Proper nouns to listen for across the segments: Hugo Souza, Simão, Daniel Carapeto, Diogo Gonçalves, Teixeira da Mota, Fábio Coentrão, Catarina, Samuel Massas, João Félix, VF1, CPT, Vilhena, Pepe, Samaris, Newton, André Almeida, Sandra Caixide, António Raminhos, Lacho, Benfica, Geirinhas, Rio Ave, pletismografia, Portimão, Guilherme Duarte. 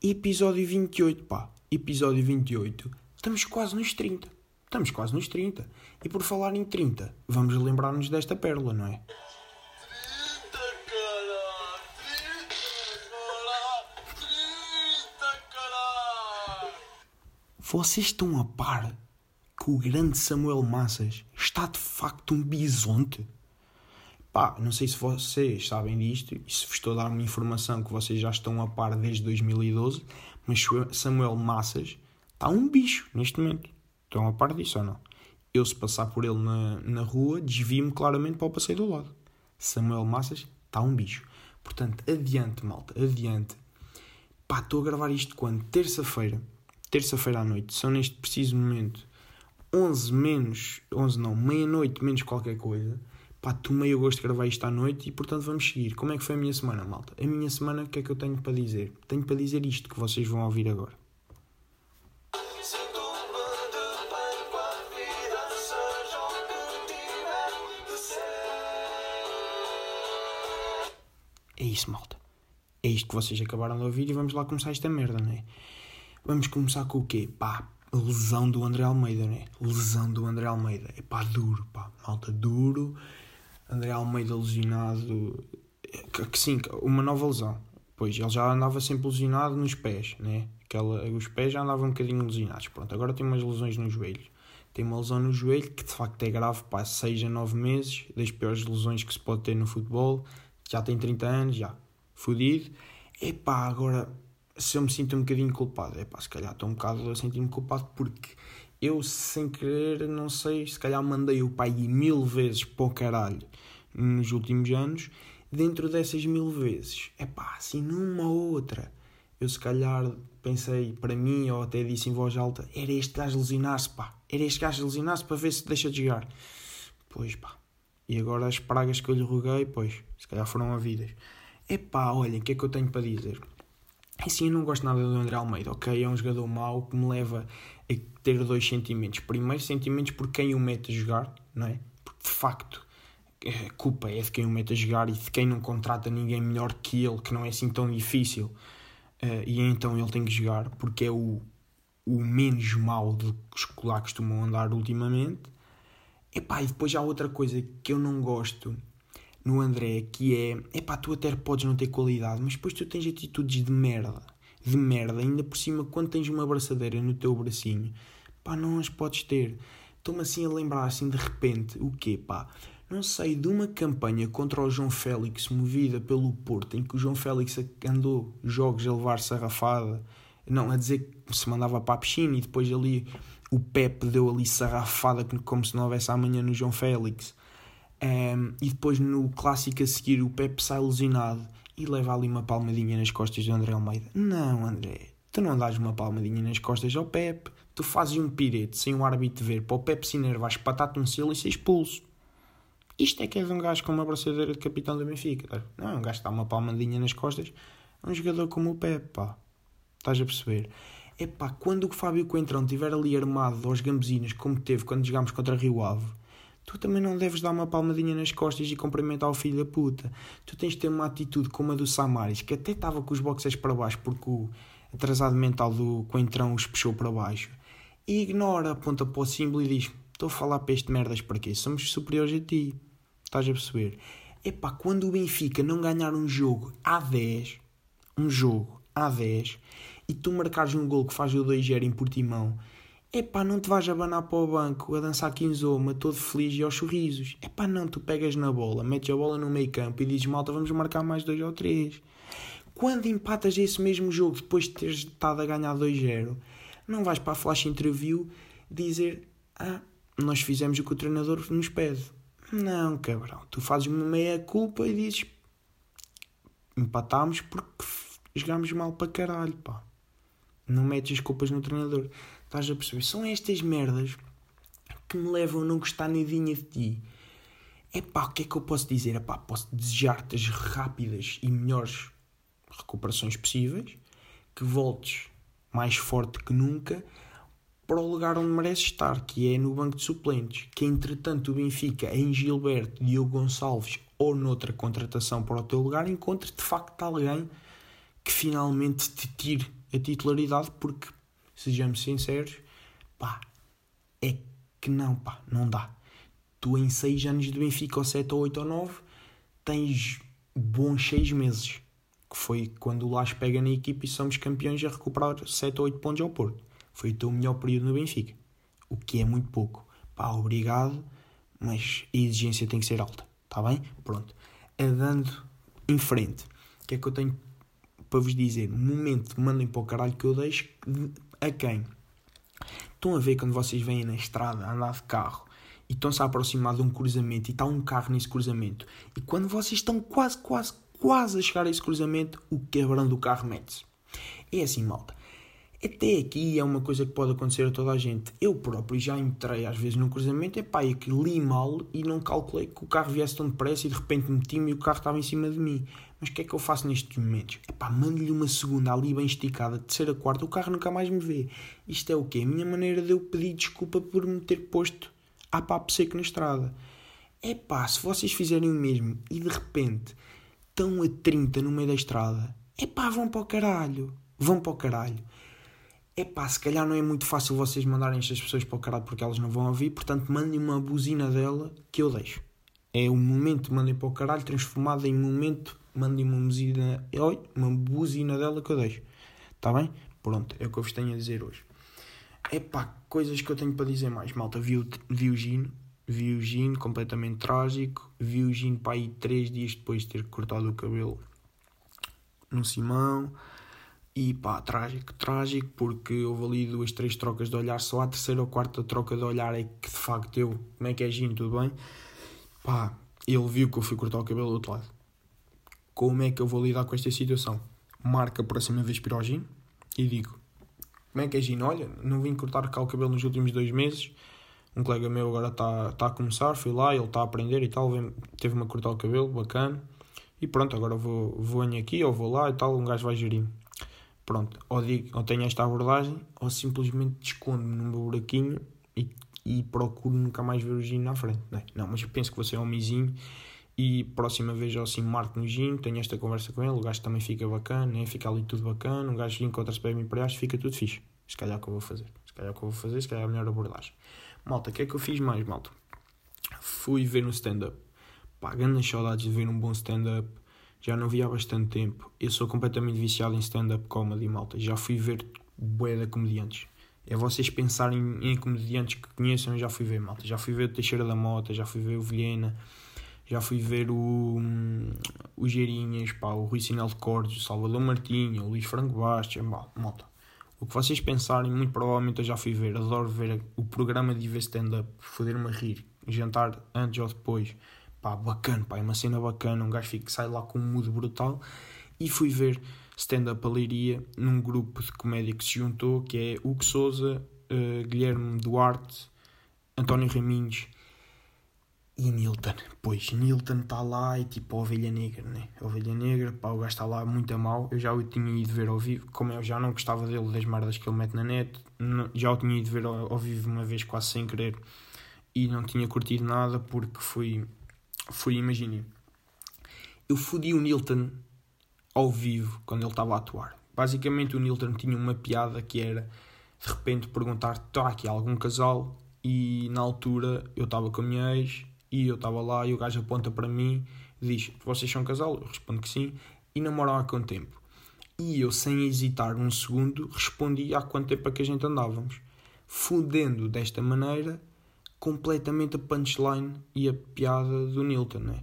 Episódio 28, pá. Episódio 28. Estamos quase nos 30. Estamos quase nos 30. E por falar em 30, vamos lembrar-nos desta pérola, não é? 30, caralho! 30, caralho! Vocês estão a par que o grande Samuel Massas está de facto um bisonte? Pá, não sei se vocês sabem disto e se vos estou a dar uma informação que vocês já estão a par desde 2012, mas Samuel Massas está um bicho neste momento. Estão a par disso ou não? Eu, se passar por ele na rua, desvio-me claramente para o passeio do lado. Samuel Massas está um bicho. Portanto, adiante, malta, adiante. Pá, estou a gravar isto quando? Terça-feira. Terça-feira à noite. São neste preciso momento 11 meia-noite menos qualquer coisa. Pá, tomei o gosto de gravar isto à noite e, portanto, vamos seguir. Como é que foi a minha semana, malta? A minha semana, o que é que eu tenho para dizer? Tenho para dizer isto que vocês vão ouvir agora. É isso, malta. É isto que vocês acabaram de ouvir e vamos lá começar esta merda, não é? Vamos começar com o quê? Pá, lesão do André Almeida, não é? Lesão do André Almeida. É pá, duro, pá. Malta, duro. André Almeida lesionado. Que sim, uma nova lesão. Pois, ele já andava sempre lesionado nos pés, não é? Os pés já andavam um bocadinho lesionados. Pronto, agora tem umas lesões no joelho. Tem uma lesão no joelho que de facto é grave, pá. 6 a 9 meses. Das piores lesões que se pode ter no futebol. Já tem 30 anos, já. Fodido. Epá, agora, se eu me sinto um bocadinho culpado, epá, se calhar estou um bocado a sentir-me culpado porque eu, sem querer, não sei, se calhar mandei o pai 1000 vezes para o caralho nos últimos anos. Dentro dessas 1000 vezes, epá, assim, numa ou outra, eu se calhar pensei para mim, ou até disse em voz alta, era este gajo lesionar-se, pá. Era este gajo lesionar-se para ver se deixa de jogar. Pois, pá. E agora as pragas que eu lhe roguei, pois, se calhar foram havidas. Epá, olhem, o que é que eu tenho para dizer? Assim, eu não gosto nada do André Almeida, ok? É um jogador mau que me leva a ter 2 sentimentos. Primeiro, sentimentos por quem o mete a jogar, não é? Porque, de facto, a culpa é de quem o mete a jogar e de quem não contrata ninguém melhor que ele, que não é assim tão difícil. E então ele tem que jogar, porque é o menos mau dos que lá costumam andar ultimamente. Epá, e depois há outra coisa que eu não gosto no André, que é... Epá, tu até podes não ter qualidade, mas depois tu tens atitudes de merda. De merda. Ainda por cima, quando tens uma abraçadeira no teu bracinho, pá, não as podes ter. Estou-me assim a lembrar, assim, de repente, o quê, pá? Não sei, de uma campanha contra o João Félix, movida pelo Porto, em que o João Félix andou jogos a levar sarrafada. Não, a dizer que se mandava para a piscina e depois ali... O Pepe deu ali sarrafada como se não houvesse amanhã no João Félix. E depois no clássico a seguir o Pepe sai lesionado e leva ali uma palmadinha nas costas do André Almeida. Não, André, tu não dás uma palmadinha nas costas ao Pepe. Tu fazes um pirete sem o árbitro ver para o Pepe se enervar, espatato um selo e ser expulso. Isto é que és um gajo com uma abraçadeira de capitão do Benfica. Não, um gajo que dá uma palmadinha nas costas a um jogador como o Pepe, pá. Estás a perceber? Epá, quando o Fábio Coentrão estiver ali armado aos gambezinos, como teve quando jogámos contra Rio Ave, tu também não deves dar uma palmadinha nas costas e cumprimentar o filho da puta. Tu tens de ter uma atitude como a do Samaris, que até estava com os boxers para baixo porque o atrasado mental do Coentrão os puxou para baixo. E ignora, aponta para o símbolo e diz: estou a falar para este merdas para quê? Somos superiores a ti. Estás a perceber? Epá, quando o Benfica não ganhar um jogo a 10, e tu marcares um gol que faz o 2-0 em Portimão, epá, não te vais abanar para o banco a dançar quinzoma, todo feliz e aos sorrisos. Epá, não, tu pegas na bola, metes a bola no meio campo e dizes: malta, vamos marcar mais 2 ou 3. Quando empatas esse mesmo jogo, depois de teres estado a ganhar 2-0, não vais para a flash interview dizer: ah, nós fizemos o que o treinador nos pede. Não, cabrão, tu fazes uma meia culpa e dizes: empatámos porque jogámos mal para caralho, pá. Não metes as culpas no treinador. Estás a perceber? São estas merdas que me levam a não gostar nadinha de ti. Epá, o que é que eu posso dizer? Epá, posso desejar-te as rápidas e melhores recuperações possíveis. Que voltes mais forte que nunca para o lugar onde mereces estar, que é no banco de suplentes. Que entretanto o Benfica, em Gilberto, Diogo Gonçalves ou noutra contratação para o teu lugar, encontre de facto alguém que finalmente te tire a titularidade, porque, sejamos sinceros, pá, é que não, pá, não dá. Tu em 6 anos de Benfica, ou 7, ou 8, ou 9, tens bons 6 meses, que foi quando o Lacho pega na equipa e somos campeões a recuperar 7 ou 8 pontos ao Porto. Foi o teu melhor período no Benfica, o que é muito pouco. Pá, obrigado, mas a exigência tem que ser alta, está bem? Pronto, andando em frente, o que é que eu tenho para vos dizer? Momento, mandem para o caralho que eu deixo a quem? Estão a ver quando vocês vêm na estrada a andar de carro e estão-se a aproximar de um cruzamento e está um carro nesse cruzamento, e quando vocês estão quase a chegar a esse cruzamento, o cabrão do carro mete-se. É assim, malta. Até aqui é uma coisa que pode acontecer a toda a gente. Eu próprio já entrei às vezes num cruzamento, e que li mal e não calculei que o carro viesse tão depressa e de repente meti-me e o carro estava em cima de mim. Mas o que é que eu faço nestes momentos? Mando-lhe uma segunda ali bem esticada, terceira, quarta, o carro nunca mais me vê. Isto é o quê? A minha maneira de eu pedir desculpa por me ter posto a papo seco na estrada. Se vocês fizerem o mesmo e de repente estão a 30 no meio da estrada, vão para o caralho. Se calhar não é muito fácil vocês mandarem estas pessoas para o caralho porque elas não vão ouvir, portanto mandem uma buzina dela que eu deixo. É o momento mandem para o caralho transformado em momento mandem uma buzina dela que eu deixo. Está bem? Pronto, é o que eu vos tenho a dizer hoje. Coisas que eu tenho para dizer mais, malta. Vi o Gino completamente trágico. Vi o Gino para aí 3 dias depois de ter cortado o cabelo no Simão. E trágico, porque houve ali 2-3 trocas de olhar. Só a terceira ou quarta troca de olhar é que de facto eu, como é que é, Gino, tudo bem? Ele viu que eu fui cortar o cabelo do outro lado. Como é que eu vou lidar com esta situação? Marca a próxima vez para o Gino e digo: como é que é, Gino? Olha, não vim cortar cá o cabelo nos últimos 2 meses. Um colega meu agora está a começar, fui lá, ele está a aprender e tal, teve-me a cortar o cabelo, bacana. E pronto, agora venho aqui ou vou lá e tal, um gajo vai gerir-me. Pronto, ou tenho esta abordagem, ou simplesmente escondo-me num buraquinho e procuro nunca mais ver o Gino na frente. Não, mas eu penso que você é um homenzinho e próxima vez eu assim marco no Gino, tenho esta conversa com ele, o gajo também fica bacana, fica ali tudo bacana, um gajo encontra-se para mim para baixo, fica tudo fixe. Se calhar que eu vou fazer, se calhar é a melhor abordagem. Malta, o que é que eu fiz mais, malta? Fui ver um stand-up. Grandes saudades de ver um bom stand-up. Já não vi há bastante tempo. Eu sou completamente viciado em stand-up comedy, malta. Já fui ver bué de comediantes. É vocês pensarem em comediantes que conheçam, eu já fui ver, malta. Já fui ver o Teixeira da Mota, já fui ver o Vilhena, já fui ver o Geirinhas, o Rui Sinel de Cordes, o Salvador Martinho, o Luís Franco Bastos, malta. O que vocês pensarem, muito provavelmente eu já fui ver. Adoro ver o programa de ver stand-up, foder-me a rir, jantar antes ou depois. Bacana, é uma cena bacana, um gajo que sai lá com um mood brutal. E fui ver stand-up a Leiria num grupo de comédia que se juntou, que é Hugo Souza, Guilherme Duarte, António Raminhos e Newton. Pois, Newton está lá e a ovelha negra, né? A ovelha negra, o gajo está lá muito a mal. Eu já o tinha ido ver ao vivo, como eu já não gostava dele, das merdas que ele mete na net, já o tinha ido ver ao vivo uma vez quase sem querer e não tinha curtido nada porque fui, imaginem, eu fodi o Newton ao vivo quando ele estava a atuar. Basicamente o Newton tinha uma piada que era, de repente, perguntar: está aqui algum casal? E na altura eu estava com a minha ex e eu estava lá e o gajo aponta para mim e diz: vocês são casal? Eu respondo que sim. E namoram há quanto tempo? E eu, sem hesitar um segundo, respondi há quanto tempo é que a gente andávamos. Fudendo desta maneira completamente a punchline e a piada do Newton, né?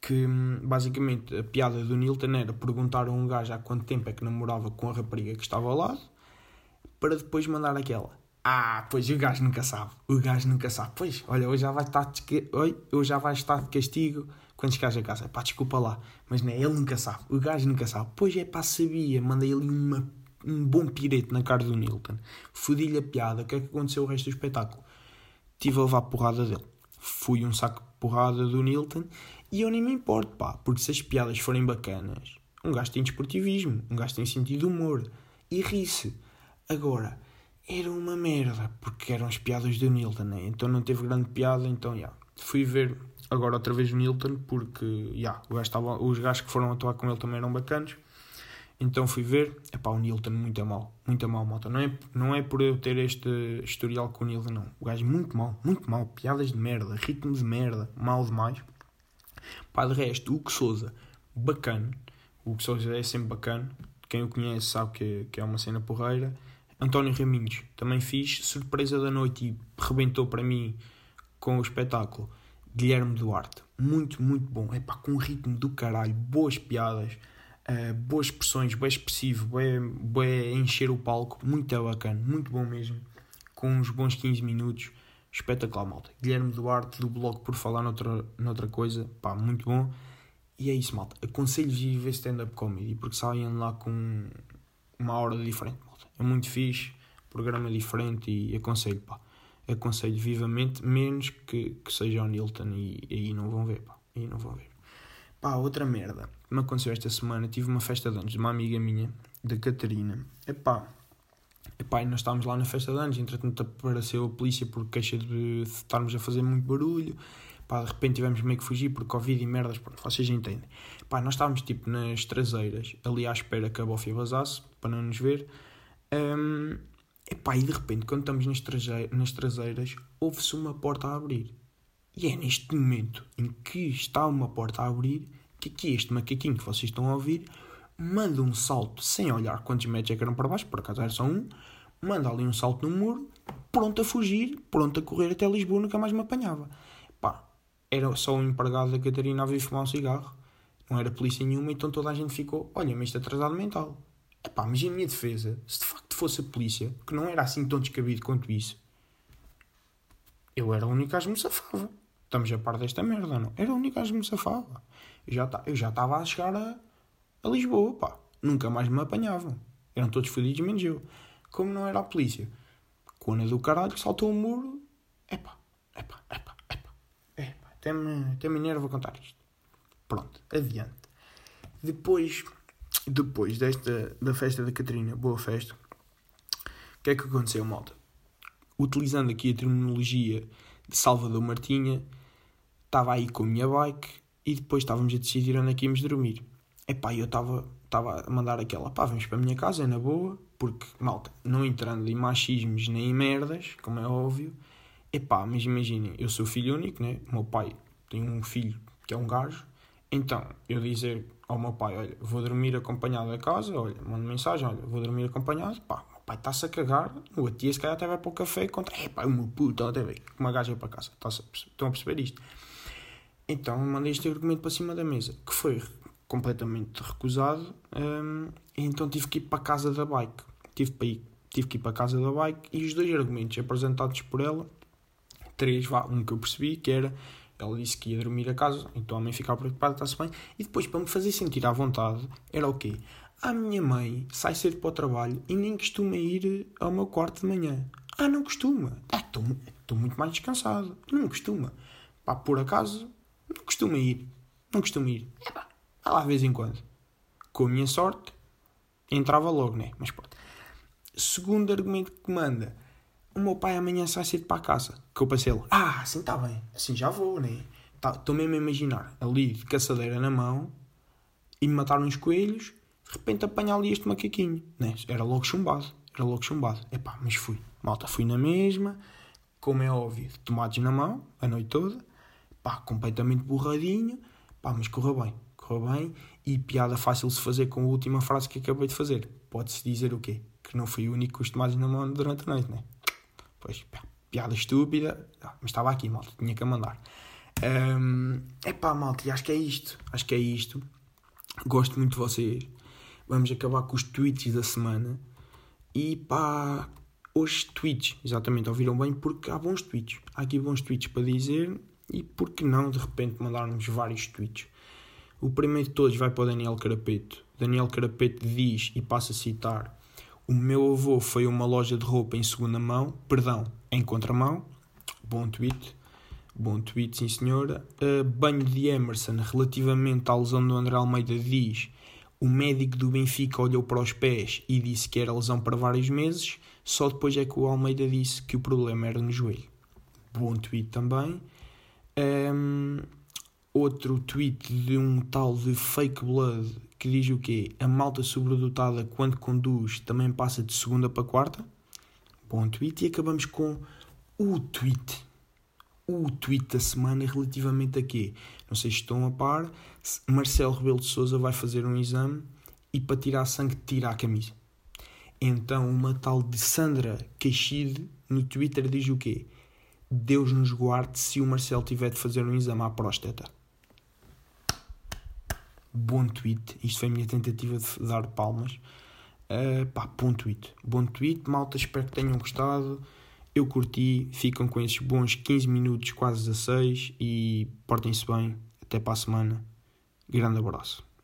Que basicamente a piada do Newton era perguntar a um gajo há quanto tempo é que namorava com a rapariga que estava ao lado, para depois mandar aquela: pois o gajo nunca sabe, pois, olha, hoje já vai estar de castigo quando chegares a casa, desculpa lá, mas né, ele nunca sabe, o gajo nunca sabe, pois sabia, mandei ali um bom pirete na cara do Newton, fodi-lhe a piada. O que é que aconteceu o resto do espetáculo? Estive a levar a porrada dele. Fui um saco de porrada do Newton. E eu nem me importo, porque se as piadas forem bacanas, um gajo tem desportivismo, um gajo tem sentido de humor. E ri-se. Agora, era uma merda, porque eram as piadas do Newton, né? Então não teve grande piada, então, Fui ver agora outra vez o Newton, porque, os gajos que foram atuar com ele também eram bacanas. Então fui ver, epá, o Newton muito mal, malta. Não é por eu ter este historial com o Newton, não. O gajo muito mal, piadas de merda, ritmo de merda, mal demais. Pá, de resto, Hugo Souza, bacana. O Hugo Souza é sempre bacana. Quem o conhece sabe que é uma cena porreira. António Raminhos, também fiz, surpresa da noite e rebentou para mim com o espetáculo. Guilherme Duarte, muito bom. Epá, com um ritmo do caralho, boas piadas. Boas expressões, bem expressivo, bem encher o palco, muito bacana, muito bom mesmo, com uns bons 15 minutos, espetacular, malta. Guilherme Duarte, do blog Por Falar noutra Coisa, pá, muito bom. E é isso, malta, aconselho-vos a ir ver stand-up comedy, porque saem lá com uma hora diferente, malta. É muito fixe, programa diferente, e aconselho, pá, aconselho vivamente, menos que seja o Newton, e aí não vão ver, pá, aí não vão ver. Pá, outra merda que me aconteceu esta semana, tive uma festa de anos de uma amiga minha, da Catarina. Epá, e nós estávamos lá na festa de anos, entretanto apareceu a polícia por queixa de estarmos a fazer muito barulho. Epá, de repente tivemos meio que fugir por Covid e merdas, pronto, vocês entendem. Epá, nós estávamos tipo nas traseiras, ali à espera que a bofia vazasse, para não nos ver. Epá, e de repente, quando estamos nas traseiras, ouve-se uma porta a abrir. E é neste momento em que está uma porta a abrir que aqui este macaquinho que vocês estão a ouvir manda um salto sem olhar quantos metros é que eram para baixo, por acaso era só um, manda ali um salto no muro, pronto a fugir, pronto a correr até Lisboa, nunca mais me apanhava. Pá, era só um empregado da Catarina a vir fumar um cigarro, não era polícia nenhuma, então toda a gente ficou, olha, mas isto é atrasado mental. Epá, mas em minha defesa, se de facto fosse a polícia, que não era assim tão descabido quanto isso, eu era o único que as me safava. Estamos a par desta merda, não? Era o único gajo que me safava. Eu já estava a chegar a Lisboa, pá. Nunca mais me apanhavam. Eram todos fodidos, menos eu. Como não era a polícia. Cona do caralho, saltou o muro. Epá. Até me enerva contar isto. Pronto, adiante. Depois desta da festa da Catarina, boa festa. O que é que aconteceu, malta? Utilizando aqui a terminologia de Salvador Martinho, estava aí com a minha bike e depois estávamos a decidir onde é que íamos dormir. Epá, eu estava a mandar aquela, pá, vamos para a minha casa, é na boa, porque, malta, não entrando em machismos nem em merdas, como é óbvio, epá, mas imaginem, eu sou filho único, né? O meu pai tem um filho que é um gajo, então eu dizer ao meu pai, olha, vou dormir acompanhado da casa, olha, mando mensagem, olha, vou dormir acompanhado, pá, pai, está-se a cagar, a tia se calhar até vai para o café contra, é pá, o meu puto, até vai com uma gaja para casa, estão a perceber isto? Então mandei este argumento para cima da mesa, que foi completamente recusado, então tive que ir para a casa da bike, tive que ir para a casa da bike, e os dois argumentos apresentados por ela, um que eu percebi, que era, ela disse que ia dormir a casa, então a mãe ficava preocupada, está-se bem, e depois para me fazer sentir à vontade, era o quê? A minha mãe sai cedo para o trabalho e nem costuma ir ao meu quarto de manhã. Ah, não costuma. Estou muito mais descansado. Não costuma. Pá, por acaso, não costuma ir. Epá, vai lá de vez em quando. Com a minha sorte, entrava logo, né? Mas pronto. Segundo argumento que manda, o meu pai amanhã sai cedo para a casa. Que eu passei lá. Ah, assim está bem. Assim já vou, né? Estou mesmo a imaginar ali de caçadeira na mão e me matar uns coelhos. De repente apanhar ali este macaquinho, né? Era logo chumbado. Epá, mas fui. Malta, fui na mesma, como é óbvio, tomates na mão, a noite toda. Pá, completamente borradinho. Pá, mas correu bem. E piada fácil de fazer com a última frase que acabei de fazer. Pode-se dizer o quê? Que não fui o único com os tomates na mão durante a noite, né? Pois, pá, piada estúpida. Ah, mas estava aqui, malta, tinha que a mandar. Epá, malta, acho que é isto. Gosto muito de vocês. Vamos acabar com os tweets da semana. E pá, hoje tweets, exatamente, ouviram bem, porque há bons tweets. Há aqui bons tweets para dizer e por que não, de repente, mandarmos vários tweets. O primeiro de todos vai para o Daniel Carapeto. Daniel Carapeto diz, e passa a citar, o meu avô foi a uma loja de roupa em contramão. Bom tweet, sim senhora. Banho de Emerson, relativamente à lesão do André Almeida, diz... O médico do Benfica olhou para os pés e disse que era lesão para vários meses. Só depois é que o Almeida disse que o problema era no joelho. Bom tweet também. outro tweet de um tal de fake blood que diz o quê? A malta sobredotada quando conduz também passa de segunda para quarta. Bom tweet. E acabamos com o tweet da semana relativamente a quê? Não sei se estão a par, Marcelo Rebelo de Sousa vai fazer um exame e para tirar sangue tira a camisa. Então uma tal de Sandra Caixide no Twitter diz o quê? Deus nos guarde se o Marcelo tiver de fazer um exame à próstata. Bom tweet. Isto foi a minha tentativa de dar palmas. Bom tweet. Malta, espero que tenham gostado. Eu curti. Ficam com esses bons 15 minutos, quase 16. E portem-se bem. Até para a semana. Grande abraço.